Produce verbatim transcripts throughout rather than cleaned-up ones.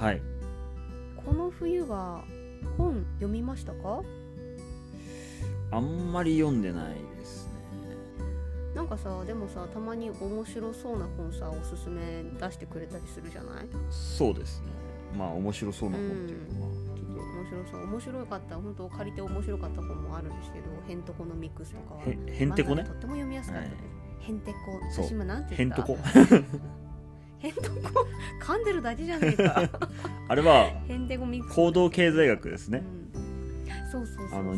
はい、この冬は本読みましたか？あんまり読んでないですね。なんかさ、でもさ、たまに面白そうな本さ、おすすめ出してくれたりするじゃない？そうですね。まあ面白そうな本っていうのは、うん、ちょっと面白そう、面白かった、本当借りて面白かった本もあるんですけど、ヘンテコのミックスとかは、ヘンテコね、とっても読みやすかったです。ヘンテコ、私今なんて言った？ヘンテコヘンテコ噛んでるだけじゃねえかあれは行動経済学ですね。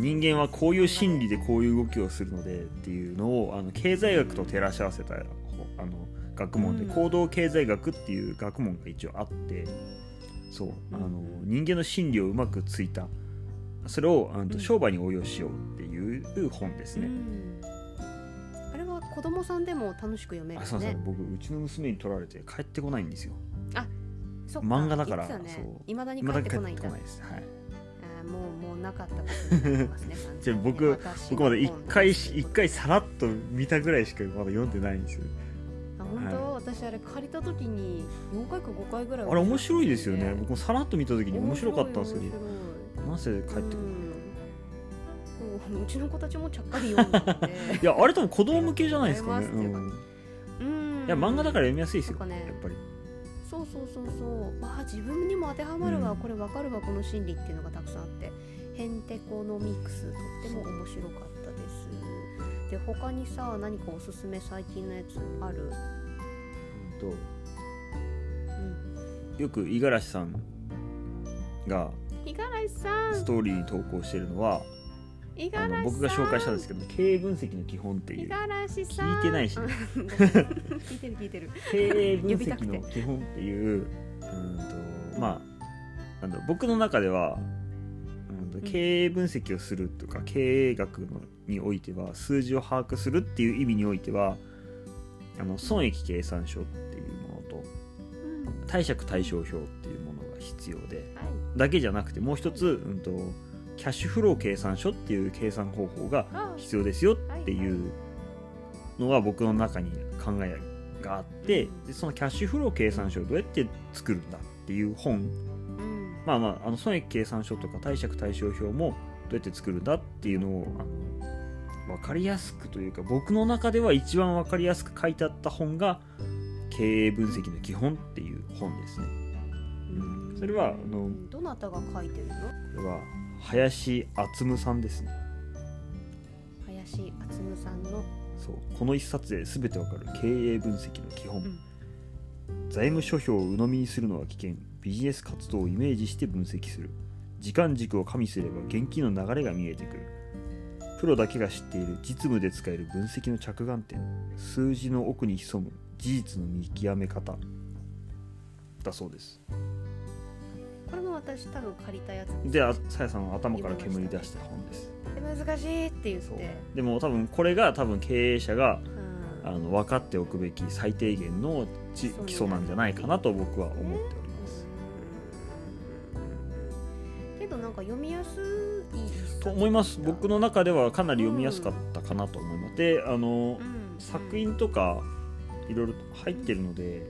人間はこういう心理でこういう動きをするのでっていうのをあの経済学と照らし合わせた、うん、あの学問で、うん、行動経済学っていう学問が一応あって、そう、あの、うん、人間の心理をうまくついた、それをあの商売に応用しようっていう本ですね、うんうん。子供さんでも楽しく読めるね。あ、そうそう、僕うちの娘に取られて帰ってこないんですよ。あ、そっか、漫画だから、ね、そう、未だに帰ってこないんだ。未だに帰ってこないです。はい、もうもうなかったことになってますね。じゃあ僕僕まだ一回一回さらっと見たぐらいしかまだ読んでないんですよ。あ、本当、はい、私あれ借りた時によんかいかごかいぐらい、あれ面白いですよね。僕もさらっと見た時に面白かったんですけど、なぜ帰ってこない。うん、うちの子たちもちゃっかり読んだのでいや、あれ多分子供向けじゃないですかね。うん、うん、いや漫画だから読みやすいですよ、ね、やっぱり。そうそうそうそう、まあ、自分にも当てはまるわ、うん、これ分かるわ、この心理っていうのがたくさんあって、ヘンテコのミックスとっても面白かったです。で、他にさ、何かおすすめ最近のやつある？うんと、うん、よく五十嵐さんが五十嵐さんストーリーに投稿してるのは、あの僕が紹介したんですけど、経営分析の基本っていう、聞いてないし、ね、聞いてる聞いてる経営分析の基本っていう、うんと、まあ、なんだ、僕の中では、うんと、経営分析をするとか、うん、経営学のにおいては数字を把握するっていう意味においては、あの損益計算書っていうものと、うん、貸借対照表っていうものが必要で、はい、だけじゃなくてもう一つ、うんと、キャッシュフロー計算書っていう計算方法が必要ですよっていうのが僕の中に考えがあって、でそのキャッシュフロー計算書をどうやって作るんだっていう本、まあまあ、あの損益計算書とか貸借対照表もどうやって作るんだっていうのを、あの分かりやすくというか、僕の中では一番分かりやすく書いてあった本が経営分析の基本っていう本ですね、うん、それはあの、どなたが書いてるの？これは林敦さんですね。林敦さんの、そう、この一冊で全てわかる経営分析の基本、うん、財務諸表を鵜呑みにするのは危険、ビジネス活動をイメージして分析する、時間軸を加味すれば現金の流れが見えてくる、プロだけが知っている実務で使える分析の着眼点、数字の奥に潜む事実の見極め方だそうです。これも私多分借りたやつで、さやさんの頭から煙出した本です。難しいって言って、でも多分これが多分経営者が、うん、あの分かっておくべき最低限の基礎なんじゃないかなと僕は思っております。けどなんか読みやすいと思います。僕の中ではかなり読みやすかったかなと思います。で、あの、うん、作品とかいろいろ入ってるので、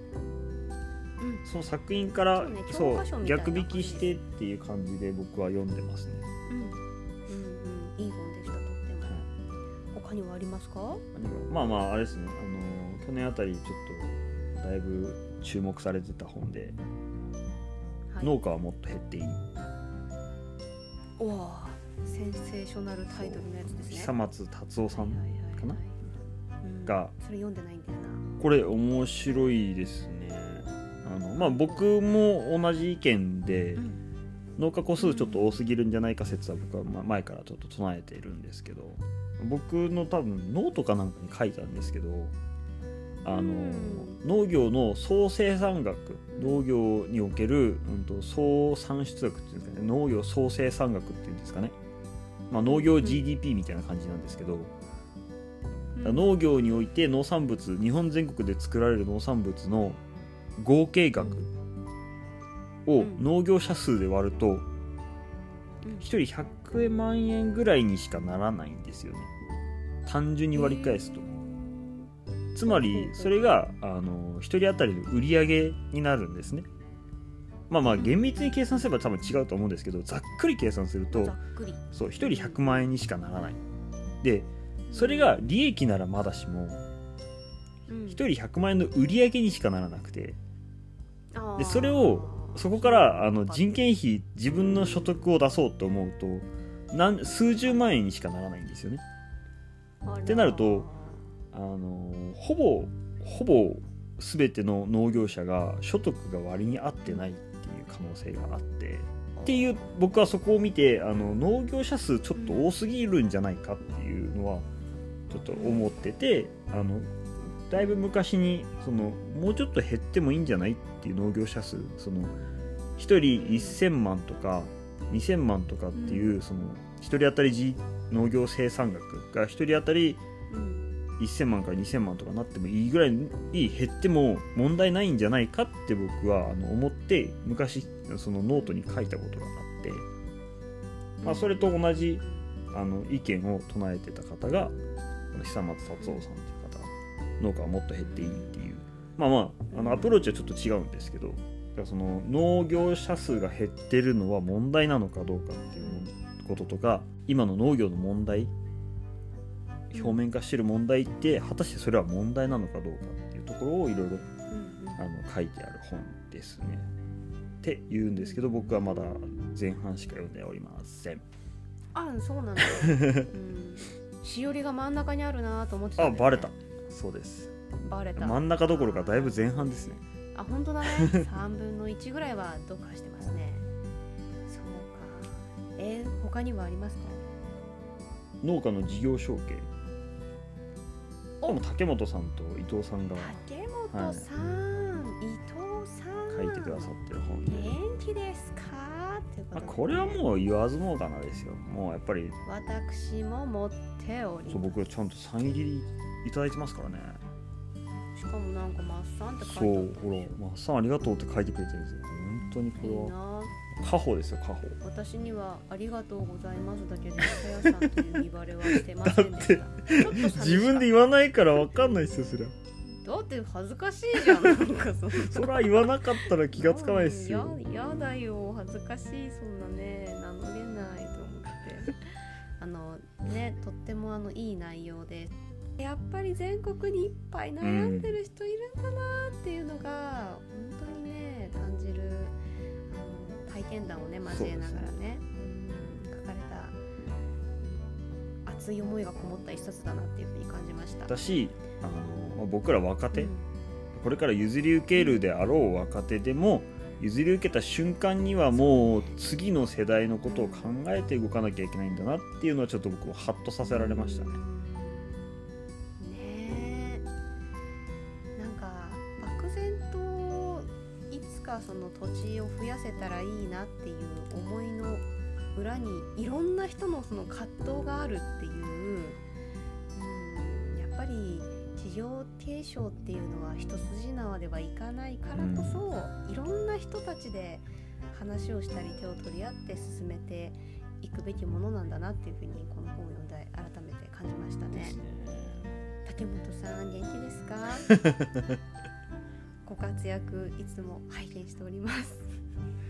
その作品から、ね、そう逆引きしてっていう感じで僕は読んでますね、うんうんうん、いい本でした、とっても、はい、他にはありますか？まあまあ、あれですね、あの去年あたりちょっとだいぶ注目されてた本で、はい、農家はもっと減っていい、おー、センセーショナルタイトルのやつですね。久松達夫さんかな、がそれ読んでないんだよな。これ面白いですね。あのまあ、僕も同じ意見で、うん、農家個数ちょっと多すぎるんじゃないか説は僕は前からちょっと唱えているんですけど、僕の多分ノートかなんかに書いたんですけど、あの、うん、農業の総生産額、農業における、うん、と総産出額っていうんですかね、農業総生産額っていうんですかね、まあ、農業 ジーディーピー みたいな感じなんですけど、うん、農業において農産物、日本全国で作られる農産物の合計額を農業者数で割るとひとりひゃくまんえんぐらいにしかならないんですよね、単純に割り返すと。つまりそれがあのひとり当たりの売り上げになるんですね。まあまあ厳密に計算すれば多分違うと思うんですけど、ざっくり計算すると、ざっくりそうひとりひゃくまんえんにしかならない。でそれが利益ならまだしも、うん、ひとりひゃくまんえんの売り上げにしかならなくて、あでそれをそこからあの人件費自分の所得を出そうと思うと何数十万円にしかならないんですよね。ってなるとあのほぼほぼ全ての農業者が所得が割に合ってないっていう可能性があってっていう、僕はそこを見てあの農業者数ちょっと多すぎるんじゃないかっていうのはちょっと思ってて、あのだいぶ昔にそのもうちょっと減ってもいいんじゃないっていう農業者数、そのひとりせんまんとかにせんまんとかっていう、そのひとり当たり農業生産額がひとり当たりせんまんからにせんまんとかなってもいいぐらいに減っても問題ないんじゃないかって僕は思って昔そのノートに書いたことがあって、まあ、それと同じあの意見を唱えてた方が久松達夫さんという、農家はもっと減っていいっていう、まあまあ、あのアプローチはちょっと違うんですけど、その農業者数が減ってるのは問題なのかどうかっていうこととか、今の農業の問題、表面化してる問題って果たしてそれは問題なのかどうかっていうところをいろいろ書いてある本ですねっていうんですけど、僕はまだ前半しか読んでおりません。あ、そうなんだうん、しおりが真ん中にあるなと思ってた、ね、あ、バレた。そうです、バレた。真ん中どころかだいぶ前半ですね。あ、本当だねさんぶんのいちぐらいはどうかしてますね。そうか。えー、他にはありますか？農家の事業承継、竹本さんと伊藤さんが、竹本さん、はい、伊藤さん書いてくださってる本で、元気ですかっていうことですね。まあ、これはもう言わずもがなですよ。もうやっぱり私も持っております。そう、僕はちゃんとサイン切りいただいてますからね。しかもなんかマッサンって書いてあったんで、そう、ほらマッサンありがとうって書いてくれてるんですよ。本当にこれは家宝ですよ、家宝。私にはありがとうございますだけでさやさんという見バレはしてませんでした。ちょっと自分で言わないから分かんないですよそれは。だって恥ずかしいじゃん、 なんかそんなそら言わなかったら気がつかないですよ。いや、 やだよ、恥ずかしい、そんなね名乗れないと思ってあのね、とってもあのいい内容で、やっぱり全国にいっぱい悩んでる人いるんだなっていうのが本当にね感じる、あの体験談をね交えながらね、うん、書かれた熱い思いがこもった一冊だなっていうふうに感じました。私あの僕ら若手、うん、これから譲り受けるであろう若手でも、譲り受けた瞬間にはもう次の世代のことを考えて動かなきゃいけないんだなっていうのはちょっと僕もハッとさせられましたね。その土地を増やせたらいいなっていう思いの裏にいろんな人のその葛藤があるっていう、うん、やっぱり事業継承っていうのは一筋縄ではいかないからこそ、いろんな人たちで話をしたり手を取り合って進めていくべきものなんだなっていうふうにこの本を読んで改めて感じましたね。竹本さん元気ですかご活躍いつも拝見しております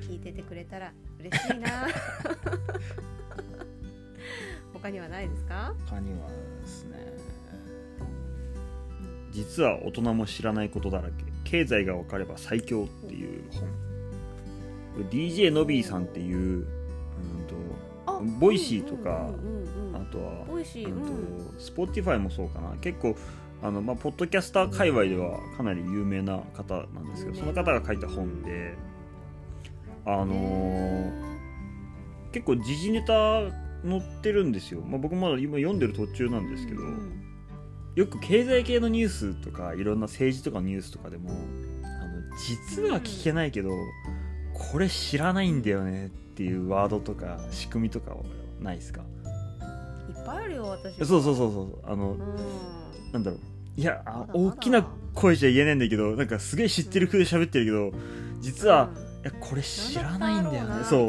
聞いててくれたら嬉しいな他にはないですか？他にはですね、実は大人も知らないことだらけ、経済が分かれば最強っていう本、 ディージェー のびーさんっていう、うんと、ボイシーとか、あとは Spotify もそうかな、結構あのまあ、ポッドキャスター界隈ではかなり有名な方なんですけど、その方が書いた本で、あのー、結構時事ネタ載ってるんですよ。まあ、僕まだ今読んでる途中なんですけど、よく経済系のニュースとかいろんな政治とかのニュースとかでも、あの実は聞けないけどこれ知らないんだよねっていうワードとか仕組みとかはないですか？いっぱいあるよ私。そうそうそうそう、あの、うん、なんだろう、いや、あ、大きな声じゃ言えないんだけど、なんかすげえ知ってる風で喋ってるけど、うん、実は、うん、いやこれ知らないんだよね。そう。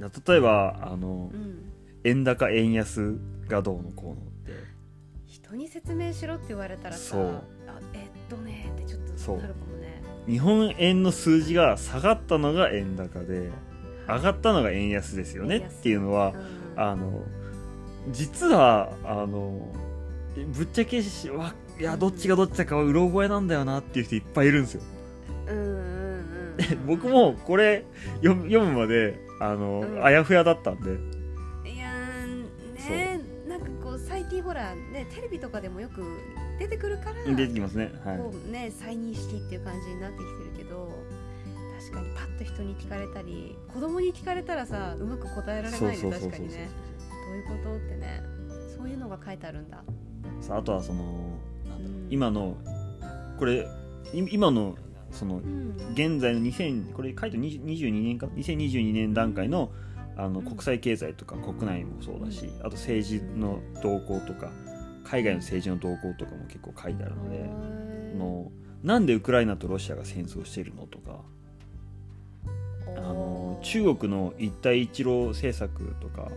例えばあの、うん、円高円安がどうのこうのって人に説明しろって言われたらさ、あ、えっとねってちょっとなるかもね。日本円の数字が下がったのが円高で上がったのが円安ですよねっていうのは、うん、あの実はあのぶっちゃけしわいやどっちがどっちだかはうろ覚えなんだよなっていう人いっぱいいるんですよ、うんうんうん、で僕もこれ読む、 読むまであの、うん、あやふやだったんでいやねなんかこう最近ほら、ね、テレビとかでもよく出てくるから出てきますね、はい、こうね再認識っていう感じになってきてるけど確かにパッと人に聞かれたり子供に聞かれたらさうまく答えられないで確かにねどういうことってねそういうのが書いてあるんださあとはそのなんだ、うん、今のこれ今のその現在のにせんこれ書いてにじゅうにねんかにせんにじゅうにねん段階のあの国際経済とか国内もそうだしあと政治の動向とか海外の政治の動向とかも結構書いてあるのでのなんでウクライナとロシアが戦争しているのとかあの中国の一帯一路政策とか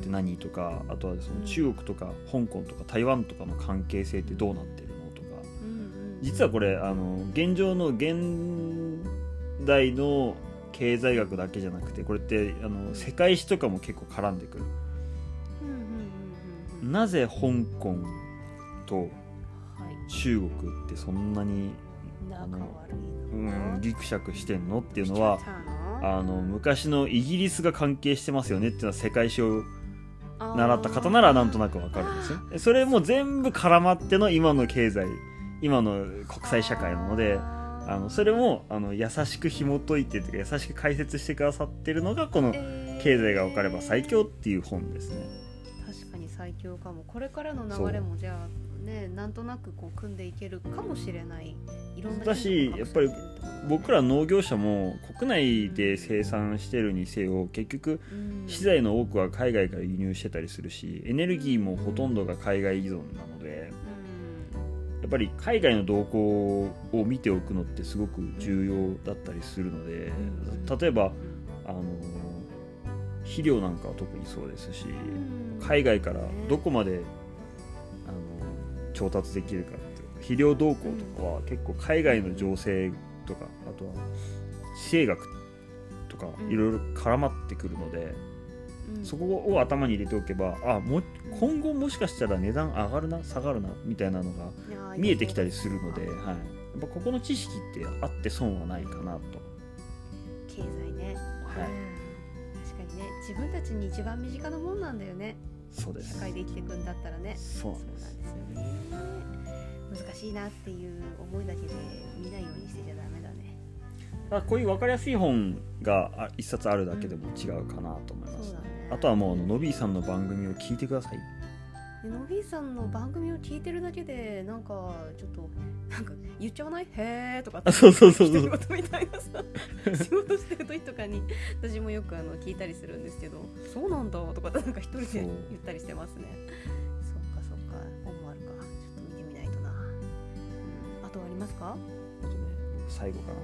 って何とかあとはその中国とか香港とか台湾とかの関係性ってどうなってるのとか実はこれあの現状の現代の経済学だけじゃなくてこれってあの世界史とかも結構絡んでくる、うんうんうんうん、なぜ香港と中国ってそんなに、はい、あの仲悪いな、うん、ギクシャクしてんのっていうのはあの昔のイギリスが関係してますよねっていうのは世界史を習った方ならなんとなくわかるんですよ、ね、それも全部絡まっての今の経済今の国際社会なのであのそれもあの優しく紐解いてというか優しく解説してくださってるのがこの経済が分かれば最強っていう本ですね、えー、確かに最強かもこれからの流れもじゃあ、ね、なんとなくこう組んでいけるかもしれないいろんなだしやっぱり僕ら農業者も国内で生産してるにせよ結局資材の多くは海外から輸入してたりするしエネルギーもほとんどが海外依存なのでやっぱり海外の動向を見ておくのってすごく重要だったりするので例えばあの肥料なんかは特にそうですし海外からどこまであの調達できるかって肥料動向とかは結構海外の情勢とかあとは地政学とかいろいろ絡まってくるのでそこを頭に入れておけばあも今後もしかしたら値段上がるな下がるなみたいなのが見えてきたりするので、はい、やっぱここの知識ってあって損はないかなと経済ね、はい、確かにね自分たちに一番身近なもんなんだよねそうです社会で生きていくんだったらねそうなんですよね難しいなっていう思いだけで見ないようにしてちゃダメだねだこういう分かりやすい本が一冊あるだけでも違うかなと思います、うんあとはもうのびーさんの番組を聞いてくださいのびーさんの番組を聞いてるだけでなんかちょっとなんか言っちゃわないへーとかってそうそうそうそう仕事みたいなさ仕事してる時とかに私もよくあの聞いたりするんですけどそうなんだとかなんか一人で言ったりしてますねそっかそっか本もあるかちょっと見てみないとな、うん、あとありますかあとね最後かなこ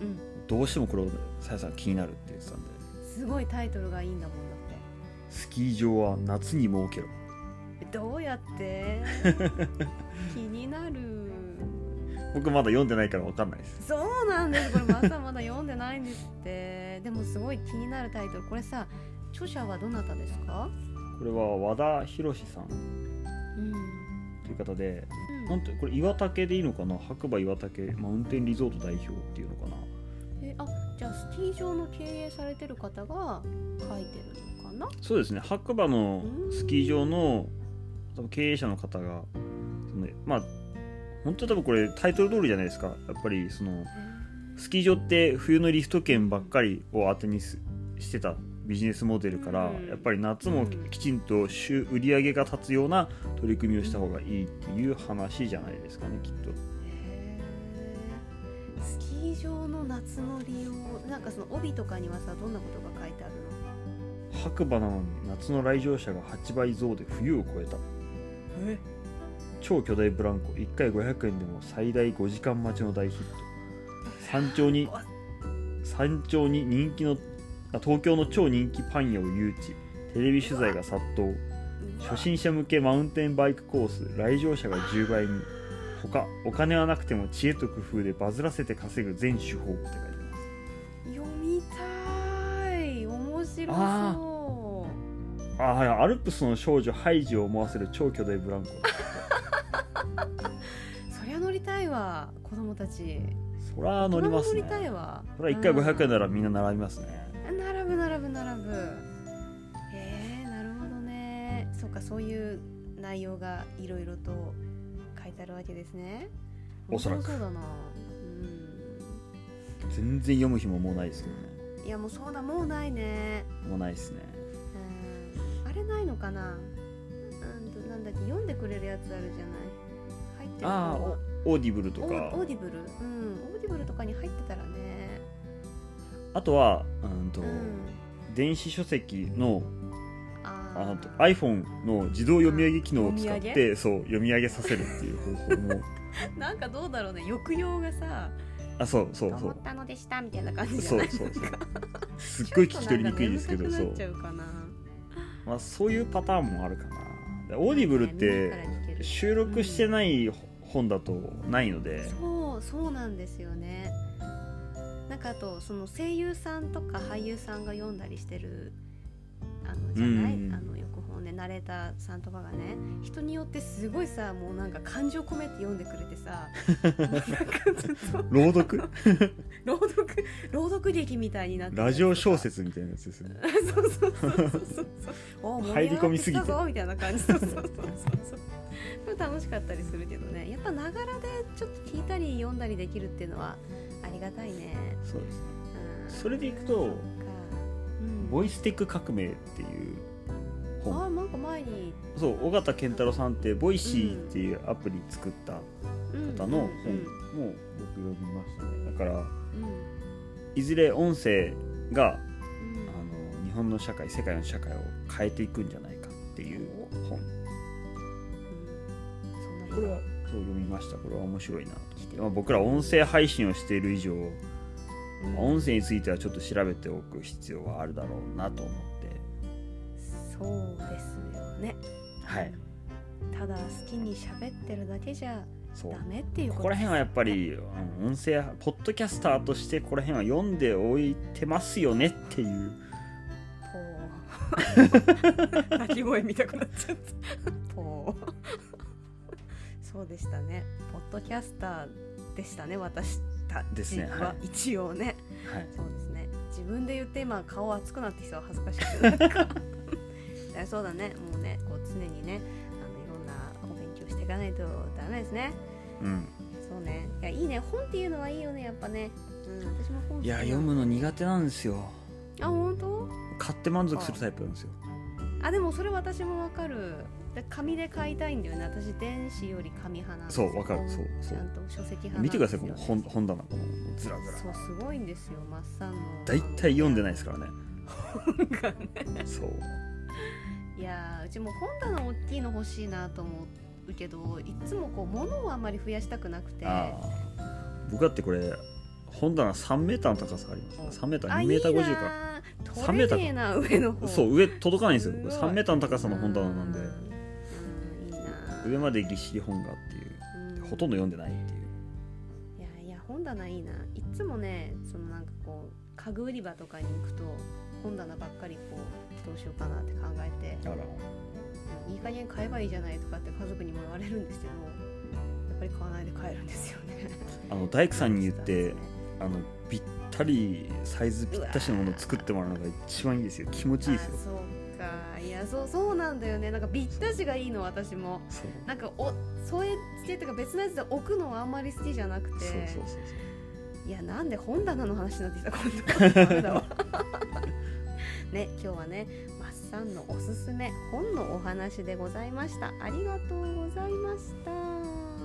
れ、うん、どうしてもこれをさやさん気になるって言ってたんですごいタイトルがいいんだもんだってスキー場は夏に設けろどうやって気になる僕まだ読んでないから分かんないですそうなんですこれまだまだ読んでないんですってでもすごい気になるタイトルこれさ著者はどなたですかこれは和田博さん、うん、という方で、うん、なんてこれ岩竹でいいのかな白馬岩竹マウンテンリゾート代表っていうのかなえあじゃあスキー場の経営されてる方が書いてるのかなそうですね白馬のスキー場の多分経営者の方がそのまあ本当は多分これタイトル通りじゃないですかやっぱりそのスキー場って冬のリフト券ばっかりを当てにしてたビジネスモデルからやっぱり夏もきちんと週売り上げが立つような取り組みをした方がいいっていう話じゃないですかねきっとスキー場の夏の利用なんかその帯とかにはさどんなことが書いてあるの白馬なのに夏の来場者がはちばい増で冬を超えたえ超巨大ブランコいっかいごひゃくえんでも最大ごじかん待ちの大ヒット山頂に山頂に人気のあ東京の超人気パン屋を誘致テレビ取材が殺到初心者向けマウンテンバイクコース来場者がじゅうばいに他お金はなくても知恵と工夫でバズらせて稼ぐ全手法って書いてます。読みたい、面白そう。ああ、はい、アルプスの少女ハイジを思わせる超巨大ブランコそりゃ乗りたいわ、子供たち。そりゃ乗りますね。乗りたいわ。そりゃいっかいごひゃくえんならみんな並びますね。並ぶ並ぶ並ぶ。えー、なるほどね。そうか、そういう内容がいろいろと書いてあるわけですね。おそらくそうだな、うん、全然読む日ももうないですね。いやもうそうだ、もうないね。もうないですね。うん、あれないのかな、うん、なんだっけ、読んでくれるやつあるじゃない。入ってるのは、あー、オーディブルとか。オーディブル、うん、オーディブルとかに入ってたらね。あとは、うんと、うん、電子書籍のあと iPhone の自動読み上げ機能を使って、うん、そう読み上げさせるっていう方法もなんかどうだろうね、抑揚がさあ、そうそうそう、思ったのでしたみたいな感じじゃない。そうそうそうすっごい聞き取りにくいですけど、そう、まあそういうパターンもあるかな。オーディブルって収録してない本だとないので、そうそうなんですよね。なんかあとその声優さんとか俳優さんが読んだりしてるあのじゃない、うん、あの横本ね、ナレーターさんとかがね、人によってすごいさ、もうなんか感情込めて読んでくれてさ朗読朗読朗読劇みたいになって、ラジオ小説みたいなやつですねそうそうそうそうそうお、盛り上がってきたぞみたいな感じそうそうそうそう楽しかったりするけどね。やっぱながらでちょっと聞いたり読んだりできるっていうのはありがたいね。そうですね、うん、それでいくとボイステック革命っていう本。あ、なんか前にそう、尾形健太郎さんってボイシーっていうアプリ作った方の本も僕読みましたね。だから、うん、いずれ音声が、うん、あの日本の社会、世界の社会を変えていくんじゃないかっていう本、うん、これはそう読みました。これは面白いなと思って、まあ、僕ら音声配信をしている以上、うん、音声についてはちょっと調べておく必要はあるだろうなと思って。そうですよね、はい、ただ好きに喋ってるだけじゃダメっていうことですね。ここら辺はやっぱり、うん、音声ポッドキャスターとしてここら辺は読んでおいてますよねっていう鳴き声見たくなっちゃったポーそうでしたね、ポッドキャスターでしたね、私ですね、はい、一応ね、はい、そうですね。自分で言って今顔熱くなってきそう、恥ずかしくてなんかそうだね、もうね、こう常にね、あのいろんなお勉強していかないとダメですね。うん。そうね。いや、いいね、本っていうのはいいよね、やっぱね。うん、私も本。いや、読むの苦手なんですよ。あ、本当？買って満足するタイプなんですよ。あ、でもそれ私もわかる。紙で買いたいんだよね。私電子より紙派なんですよ。そう、わかる。そうそう、ちゃんと書籍派なんですよ。見てください、この本本棚、このずらずら。そう、すごいんですよ、マッサンの。大体読んでないですからね。本がね。そう。いやー、うちも本棚大きいの欲しいなと思うけど、いつもこう物をあんまり増やしたくなくて。あ、僕だってこれ本棚さんメーターの高さあります。さんメーター、にメーターごじゅうか。取れねえな、上の方。そう、上届かないんですよ。これさんメーターの高さの本棚なんで。上までぎっしり本がっていう、うん、ほとんど読んでないっていう。いやいや、本棚いいな。いつもね、そのなんかこう家具売り場とかに行くと本棚ばっかりこうどうしようかなって考えて、あら、いい加減買えばいいじゃないとかって家族にも言われるんですけど、やっぱり買わないで帰るんですよねあの大工さんに言ってあのぴったりサイズぴったしのものを作ってもらうのが一番いいですよ。気持ちいいですよ。いや、そう、そうなんだよね。なんかビッタジがいいの、私も。なんかお添え付けとか別のやつで置くのはあんまり好きじゃなくて。そうそうそうそう、いや、なんで本棚の話になってきた今度はダメだわね、今日はね、マッサンのおすすめ本のお話でございました。ありがとうございました。